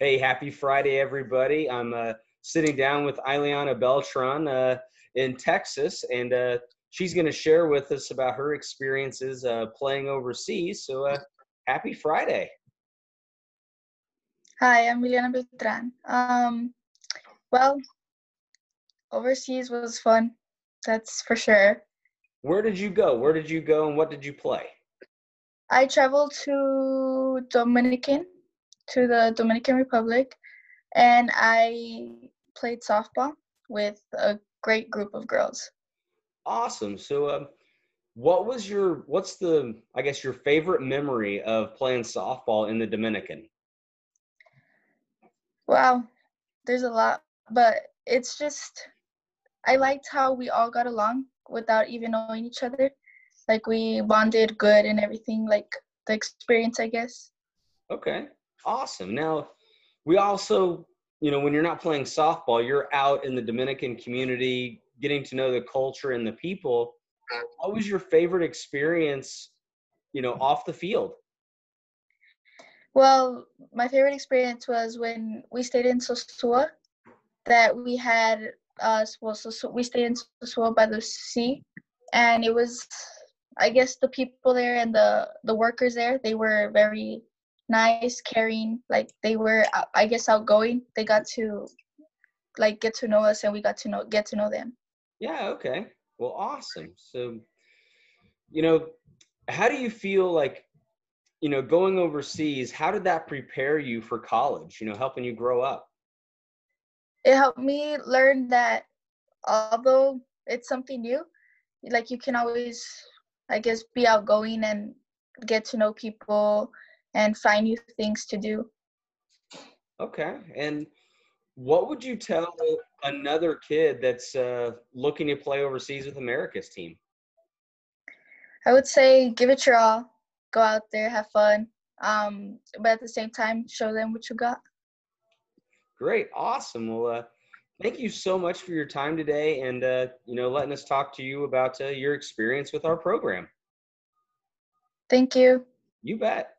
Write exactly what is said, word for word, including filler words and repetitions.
Hey, happy Friday, everybody. I'm uh, sitting down with Ileana Beltran uh, in Texas, and uh, she's going to share with us about her experiences uh, playing overseas. So uh, happy Friday. Hi, I'm Ileana Beltran. Um, well, overseas was fun, that's for sure. Where did you go? Where did you go and what did you play? I traveled to Dominican, to the Dominican Republic, and I played softball with a great group of girls. Awesome. So um, what was your, what's the, I guess, your favorite memory of playing softball in the Dominican? Wow, there's a lot, but it's just, I liked how we all got along without even knowing each other. Like, we bonded good and everything, like the experience, I guess. Okay. Awesome. Now, we also, you know, when you're not playing softball, you're out in the Dominican community, getting to know the culture and the people. What was your favorite experience, you know, off the field? Well, my favorite experience was when we stayed in Sosua, that we had, uh, well, Sosua, we stayed in Sosua by the sea, and it was, I guess, the people there and the, the workers there, they were very nice, caring, like they were, I guess, outgoing. They got to, like, get to know us, and we got to know, get to know them. Yeah. Okay. Well, awesome. So, you know, how do you feel like, you know, going overseas, how did that prepare you for college, you know, helping you grow up? It helped me learn that although it's something new, like, you can always, I guess, be outgoing and get to know people and find new things to do. Okay. And what would you tell another kid that's uh, looking to play overseas with America's team? I would say give it your all. Go out there, have fun. Um, but at the same time, show them what you got. Great. Awesome. Well, uh, thank you so much for your time today and, uh, you know, letting us talk to you about uh, your experience with our program. Thank you. You bet.